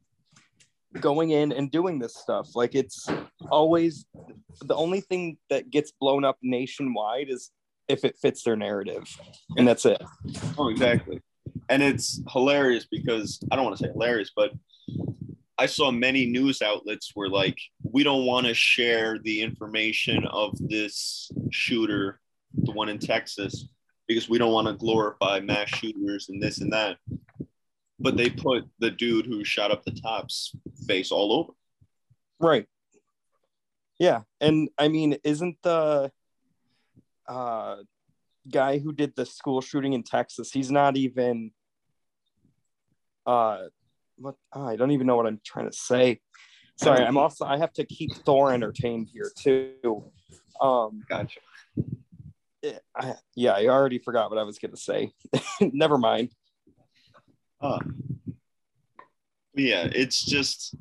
going in and doing this stuff. Like, it's always the only thing that gets blown up nationwide is if it fits their narrative. And that's it. Oh, exactly. And it's hilarious because, I don't want to say hilarious, but I saw many news outlets were like, we don't want to share the information of this shooter, the one in Texas, because we don't want to glorify mass shooters and this and that. But they put the dude who shot up the Tops face all over. Right. Yeah. And I mean, isn't the guy who did the school shooting in Texas, he's not even... I don't even know what I'm trying to say. Sorry, I have to keep Thor entertained here too. Gotcha. I already forgot what I was going to say. Never mind. It's just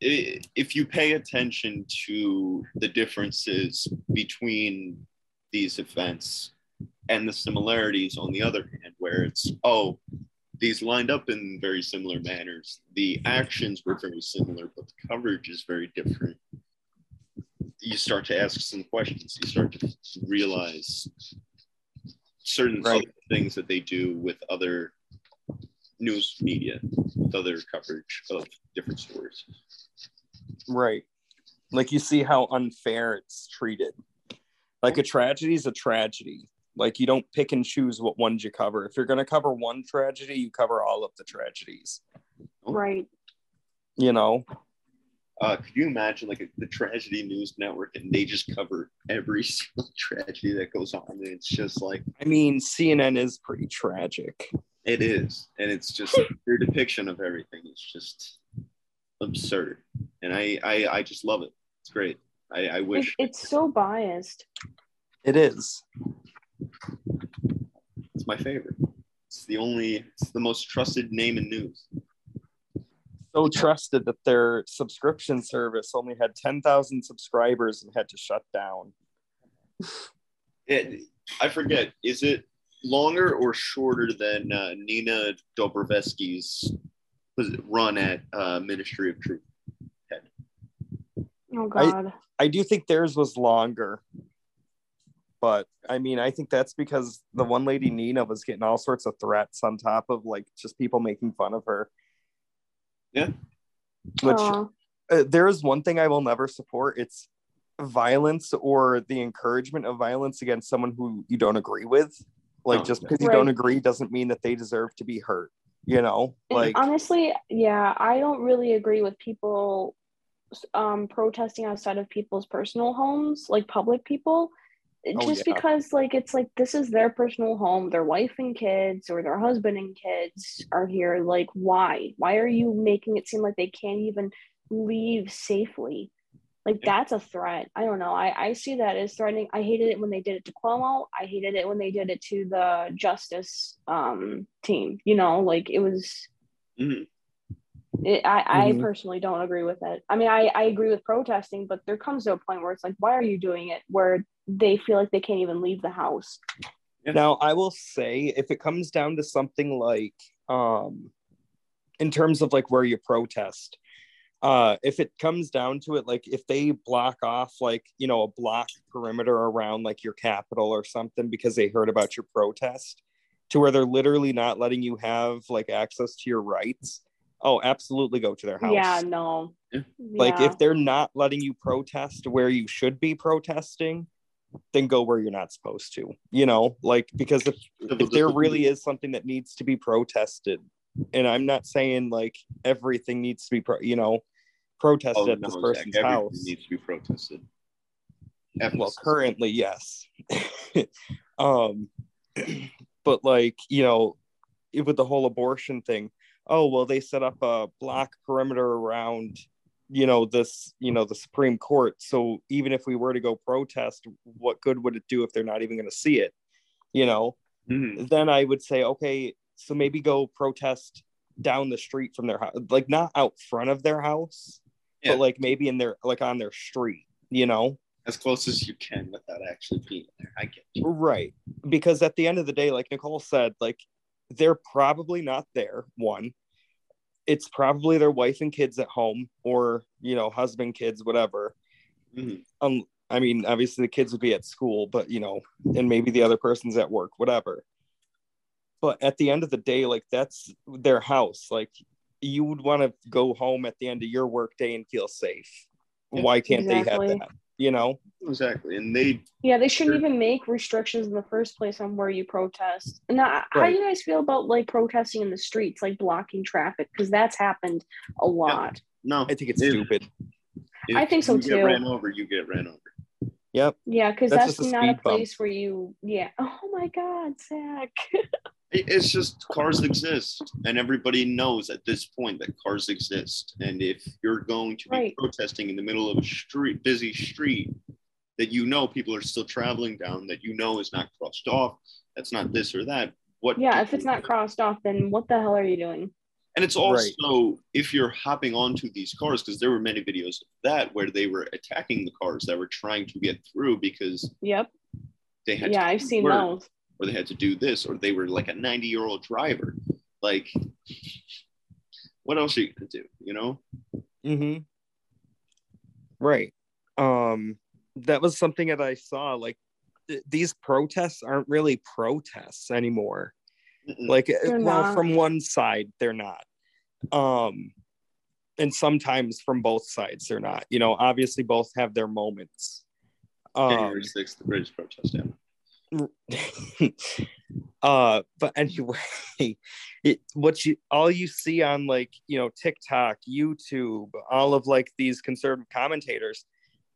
if you pay attention to the differences between these events and the similarities on the other hand, where it's these lined up in very similar manners. The actions were very similar, but the coverage is very different. you start to ask some questions. You start to realize certain other things that they do with other news media, with other coverage of different stories. Right. Like, you see how unfair it's treated. Like, a tragedy is a tragedy. Like, you don't pick and choose what ones you cover. If you're going to cover one tragedy, you cover all of the tragedies. Right. You know? Could you imagine, like, the Tragedy News Network, and they just cover every single tragedy that goes on? And it's just like... I mean, CNN is pretty tragic. It is. And it's just their depiction of everything. It's just absurd. And I just love it. It's great. I wish... It's so biased. It is. It's my favorite. It's the most trusted name in news. So trusted that their subscription service only had 10,000 subscribers and had to shut down. I forget, is it longer or shorter than Nina Dobrovolsky's run at Ministry of Truth? Oh, God. I do think theirs was longer. But, I mean, I think that's because the one lady, Nina, was getting all sorts of threats on top of, like, just people making fun of her. Yeah. Which, there is one thing I will never support. It's violence or the encouragement of violence against someone who you don't agree with. Like, just because you don't agree doesn't mean that they deserve to be hurt, you know? Like, and honestly, yeah, I don't really agree with people protesting outside of people's personal homes, like public people. Because, like, it's like, this is their personal home, their wife and kids or their husband and kids are here. Like, why are you making it seem like they can't even leave safely? Like, that's a threat. I don't know. I see that as threatening. I hated it when they did it to Cuomo. I hated it when they did it to the justice team, you know, like, it was, I personally don't agree with it. I mean, I agree with protesting, but there comes to a point where it's like, why are you doing it? Where they feel like they can't even leave the house. Now, I will say, if it comes down to something like, in terms of, like, where you protest, if it comes down to it, like, if they block off, like, you know, a block perimeter around, like, your Capitol or something because they heard about your protest, to where they're literally not letting you have, like, access to your rights, oh, absolutely go to their house. Yeah, no. Like, if they're not letting you protest where you should be protesting, then go where you're not supposed to, you know, like, because if there really is something that needs to be protested, and I'm not saying, like, everything needs to be, protested at this person's house. Everything needs to be protested. Well, currently, yes. But, like, you know, with the whole abortion thing, oh, well, they set up a block perimeter around, you know, this, you know, the Supreme Court. So even if we were to go protest, what good would it do if they're not even going to see it? You know, then I would say, okay, so maybe go protest down the street from their house, like, not out front of their house, but, like, maybe in their, like, on their street, you know, as close as you can without actually being there. I get you. Right. Because at the end of the day, like Nicole said, like, they're probably not there. One, it's probably their wife and kids at home, or, you know, husband, kids, whatever. I mean, obviously the kids would be at school, but, you know, and maybe the other person's at work, whatever. But at the end of the day, like, that's their house. Like, you would want to go home at the end of your work day and feel safe. Why can't they have that? You know? Exactly. And they shouldn't even make restrictions in the first place on where you protest. Now, how do you guys feel about, like, protesting in the streets, like blocking traffic? Because that's happened a lot. No, I think it's stupid. I think so too. You get ran over, you get ran over. Yep. Yeah, because that's not a place where you, oh my God, Zach. It's just, cars exist, and everybody knows at this point that cars exist. And if you're going to be protesting in the middle of a street, busy street that you know people are still traveling down, that you know is not crossed off, that's not this or that. If it's not crossed off, then what the hell are you doing? And it's also if you're hopping onto these cars, because there were many videos of that where they were attacking the cars that were trying to get through because they had I've seen those. Or they had to do this, or they were like a 90-year-old driver. Like, what else are you gonna do? You know? Right. that was something that I saw. Like, these protests aren't really protests anymore. Like, they're well, from one side, they're not. And sometimes from both sides, they're not. You know, obviously both have their moments. January 6th, the British protest, yeah. But anyway, all you see on, like, you know, TikTok, YouTube, all of, like, these conservative commentators,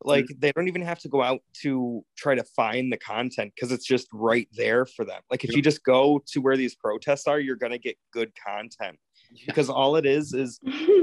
like, they don't even have to go out to try to find the content because it's just right there for them. Like, if you just go to where these protests are, you're going to get good content. Yeah. Because all it is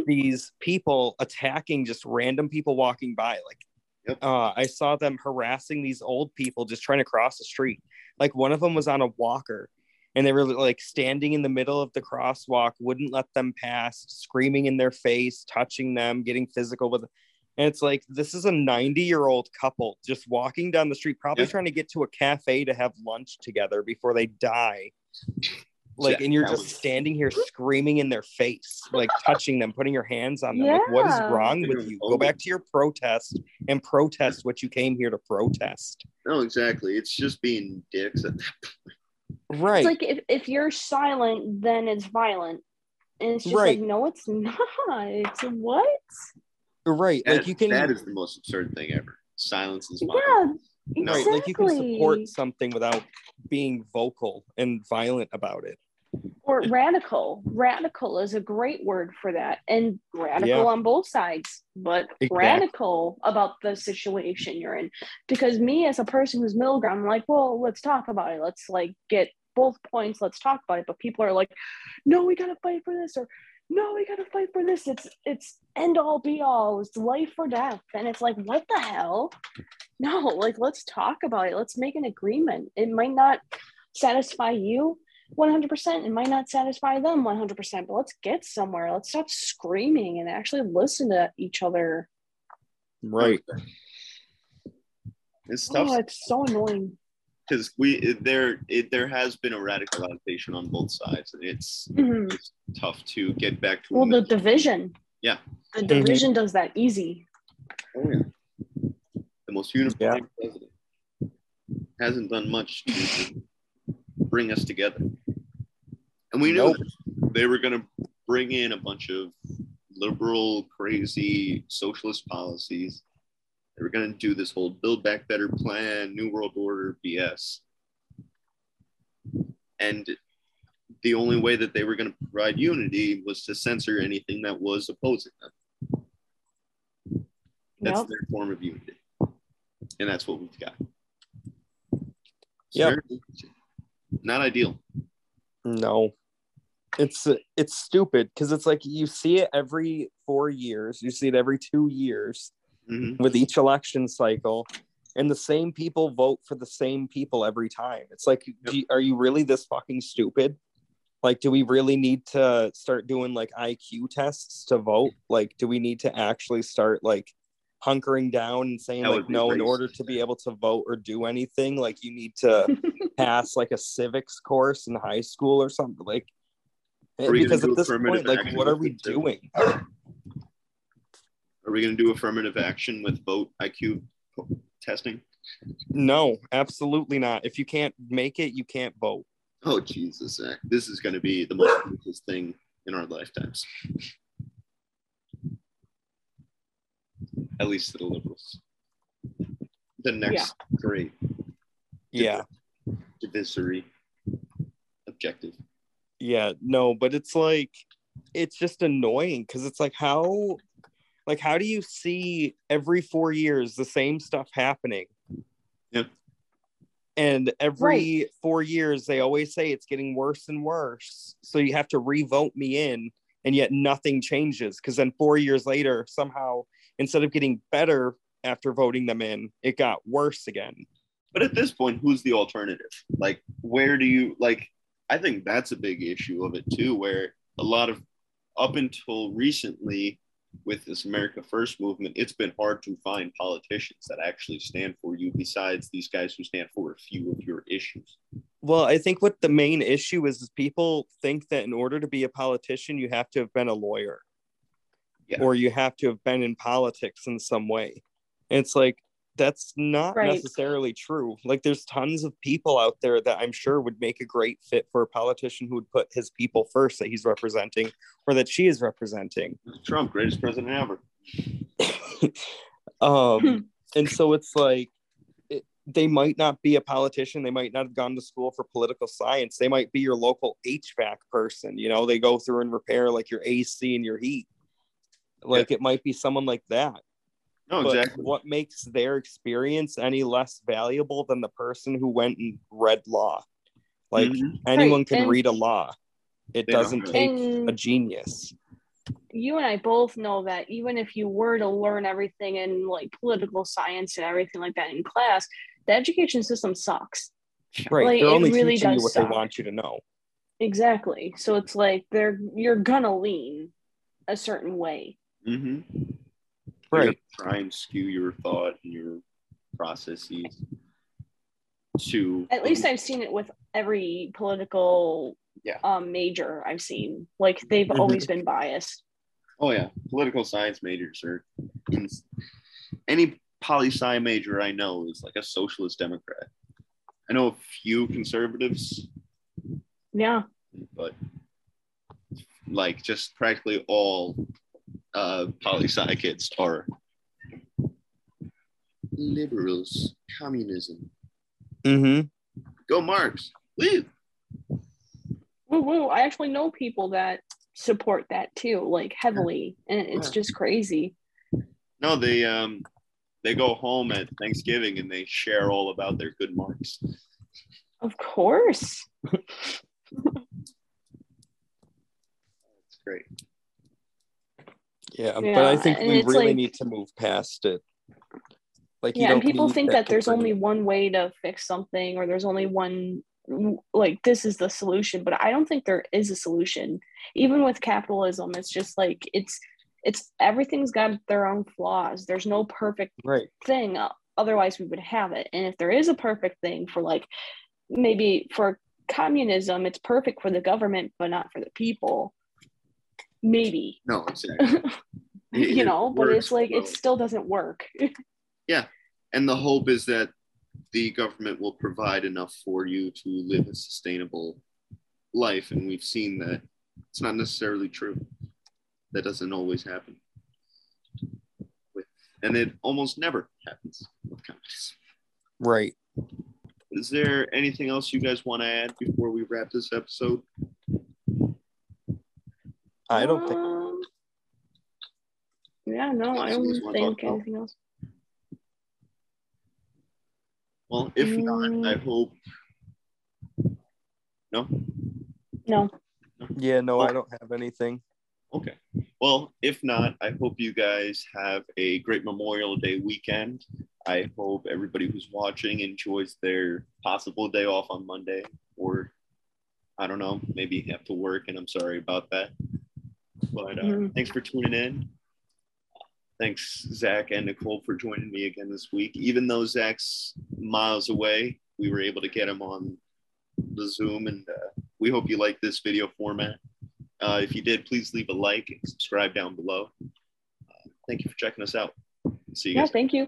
these people attacking just random people walking by. Like, I saw them harassing these old people just trying to cross the street. Like, one of them was on a walker, and they were, like, standing in the middle of the crosswalk, wouldn't let them pass, screaming in their face, touching them, getting physical with them. And it's like, this is a 90-year-old couple just walking down the street, probably trying to get to a cafe to have lunch together before they die. Like, and you're just standing here screaming in their face, like, touching them, putting your hands on them. Yeah. Like, what is wrong with you? Go back to your protest and protest what you came here to protest. No, exactly. It's just being dicks at that point. Right. It's like, if you're silent, then it's violent. And it's just like, no, it's not. What? Right. That, like, you can, that is the most absurd thing ever. Silence is violent. Yeah, exactly. Right. Like, you can support something without being vocal and violent about it. Or radical. Radical is a great word for that. And radical on both sides, but radical about the situation you're in. Because me, as a person who's middle ground, I'm like, well, let's talk about it. Let's, like, get both points. Let's talk about it. But people are like, no, we got to fight for this, or no, we got to fight for this. It's end all be all. It's life or death. And it's like, what the hell? No, like, let's talk about it. Let's make an agreement. It might not satisfy you 100%. It might not satisfy them 100%, but let's get somewhere. Let's stop screaming and actually listen to each other. Right. It's tough. Oh, it's so annoying. Because there has been a radicalization on both sides, and it's tough to get back to. Well, the division. Yeah. The division does that easy. Oh, yeah. The most unified president hasn't done much to bring us together, and we knew they were going to bring in a bunch of liberal, crazy socialist policies. They were going to do this whole Build Back Better plan, New World Order BS. And the only way that they were going to provide unity was to censor anything that was opposing them. That's their form of unity. And that's what we've got. Yeah. Not ideal. No. It's stupid because it's like you see it every 4 years. You see it every 2 years. Mm-hmm. With each election cycle, and the same people vote for the same people every time. It's like, are you really this fucking stupid? Like, do we really need to start doing, like, IQ tests to vote? Like, do we need to actually start, like, hunkering down and saying, like, no, in order to be able to vote or do anything, like, you need to pass, like, a civics course in high school or something? Like, because at this point, like, what are we doing? Are we going to do affirmative action with vote IQ testing? No, absolutely not. If you can't make it, you can't vote. Oh, Jesus, Zach. This is going to be the most ridiculous thing in our lifetimes. At least to the liberals. The next three. Yeah. Divisory. Objective. Yeah, no, but it's like, it's just annoying because it's like, how do you see every 4 years the same stuff happening? Yeah. And every 4 years, they always say it's getting worse and worse. So you have to re-vote me in, and yet nothing changes. Because then 4 years later, somehow, instead of getting better after voting them in, it got worse again. But at this point, who's the alternative? Like, where do you, like, I think that's a big issue of it too, where a lot of, up until recently, with this America First movement, it's been hard to find politicians that actually stand for you besides these guys who stand for a few of your issues. Well, I think what the main issue is people think that in order to be a politician, you have to have been a lawyer or you have to have been in politics in some way. And it's like, that's not necessarily true. Like, there's tons of people out there that I'm sure would make a great fit for a politician who would put his people first, that he's representing or that she is representing. Trump, greatest president ever. And so it's like, they might not be a politician. They might not have gone to school for political science. They might be your local HVAC person. You know, they go through and repair like your AC and your heat. Like, it might be someone like that. No, but exactly. What makes their experience any less valuable than the person who went and read law? Like, anyone can read a law. It doesn't take a genius. You and I both know that even if you were to learn everything in like political science and everything like that in class, the education system sucks. Right. Like, they're only really teaching you what they want you to know. Exactly. So it's like you're gonna lean a certain way. Mm-hmm. Right. Try and skew your thought and your processes to. At least I've seen it with every political major I've seen. Like, they've always been biased. Oh yeah, political science majors are. Any poli sci major I know is like a socialist Democrat. I know a few conservatives. Yeah. But like, just practically all. Poli-sci kids are liberals, communism. Go Marx. Woo! Woo woo. I actually know people that support that too, like heavily, and it's just crazy. No, they go home at Thanksgiving and they share all about their good Marx. Of course. That's great. Yeah, but I think we really need to move past it. Like, and people think that there's only one way to fix something, or there's only one, like, this is the solution. But I don't think there is a solution. Even with capitalism, it's just like, it's everything's got their own flaws. There's no perfect thing. Otherwise, we would have it. And if there is a perfect thing for, like, maybe for communism, it's perfect for the government, but not for the people. Maybe. No, exactly. You know, but it's like, it still doesn't work. Yeah. And the hope is that the government will provide enough for you to live a sustainable life. And we've seen that it's not necessarily true. That doesn't always happen. And it almost never happens with companies. Right. Is there anything else you guys want to add before we wrap this episode? I don't think. Yeah, no, I don't think anything else. Well, if not, I hope. No. Yeah, no, I don't have anything. Okay. Well, if not, I hope you guys have a great Memorial Day weekend. I hope everybody who's watching enjoys their possible day off on Monday, or I don't know, maybe you have to work, and I'm sorry about that. But thanks for tuning in. Thanks, Zach and Nicole, for joining me again this week. Even though Zach's miles away, we were able to get him on the Zoom, and we hope you like this video format. If you did, please leave a like and subscribe down below. Thank you for checking us out. See you guys. Thank you.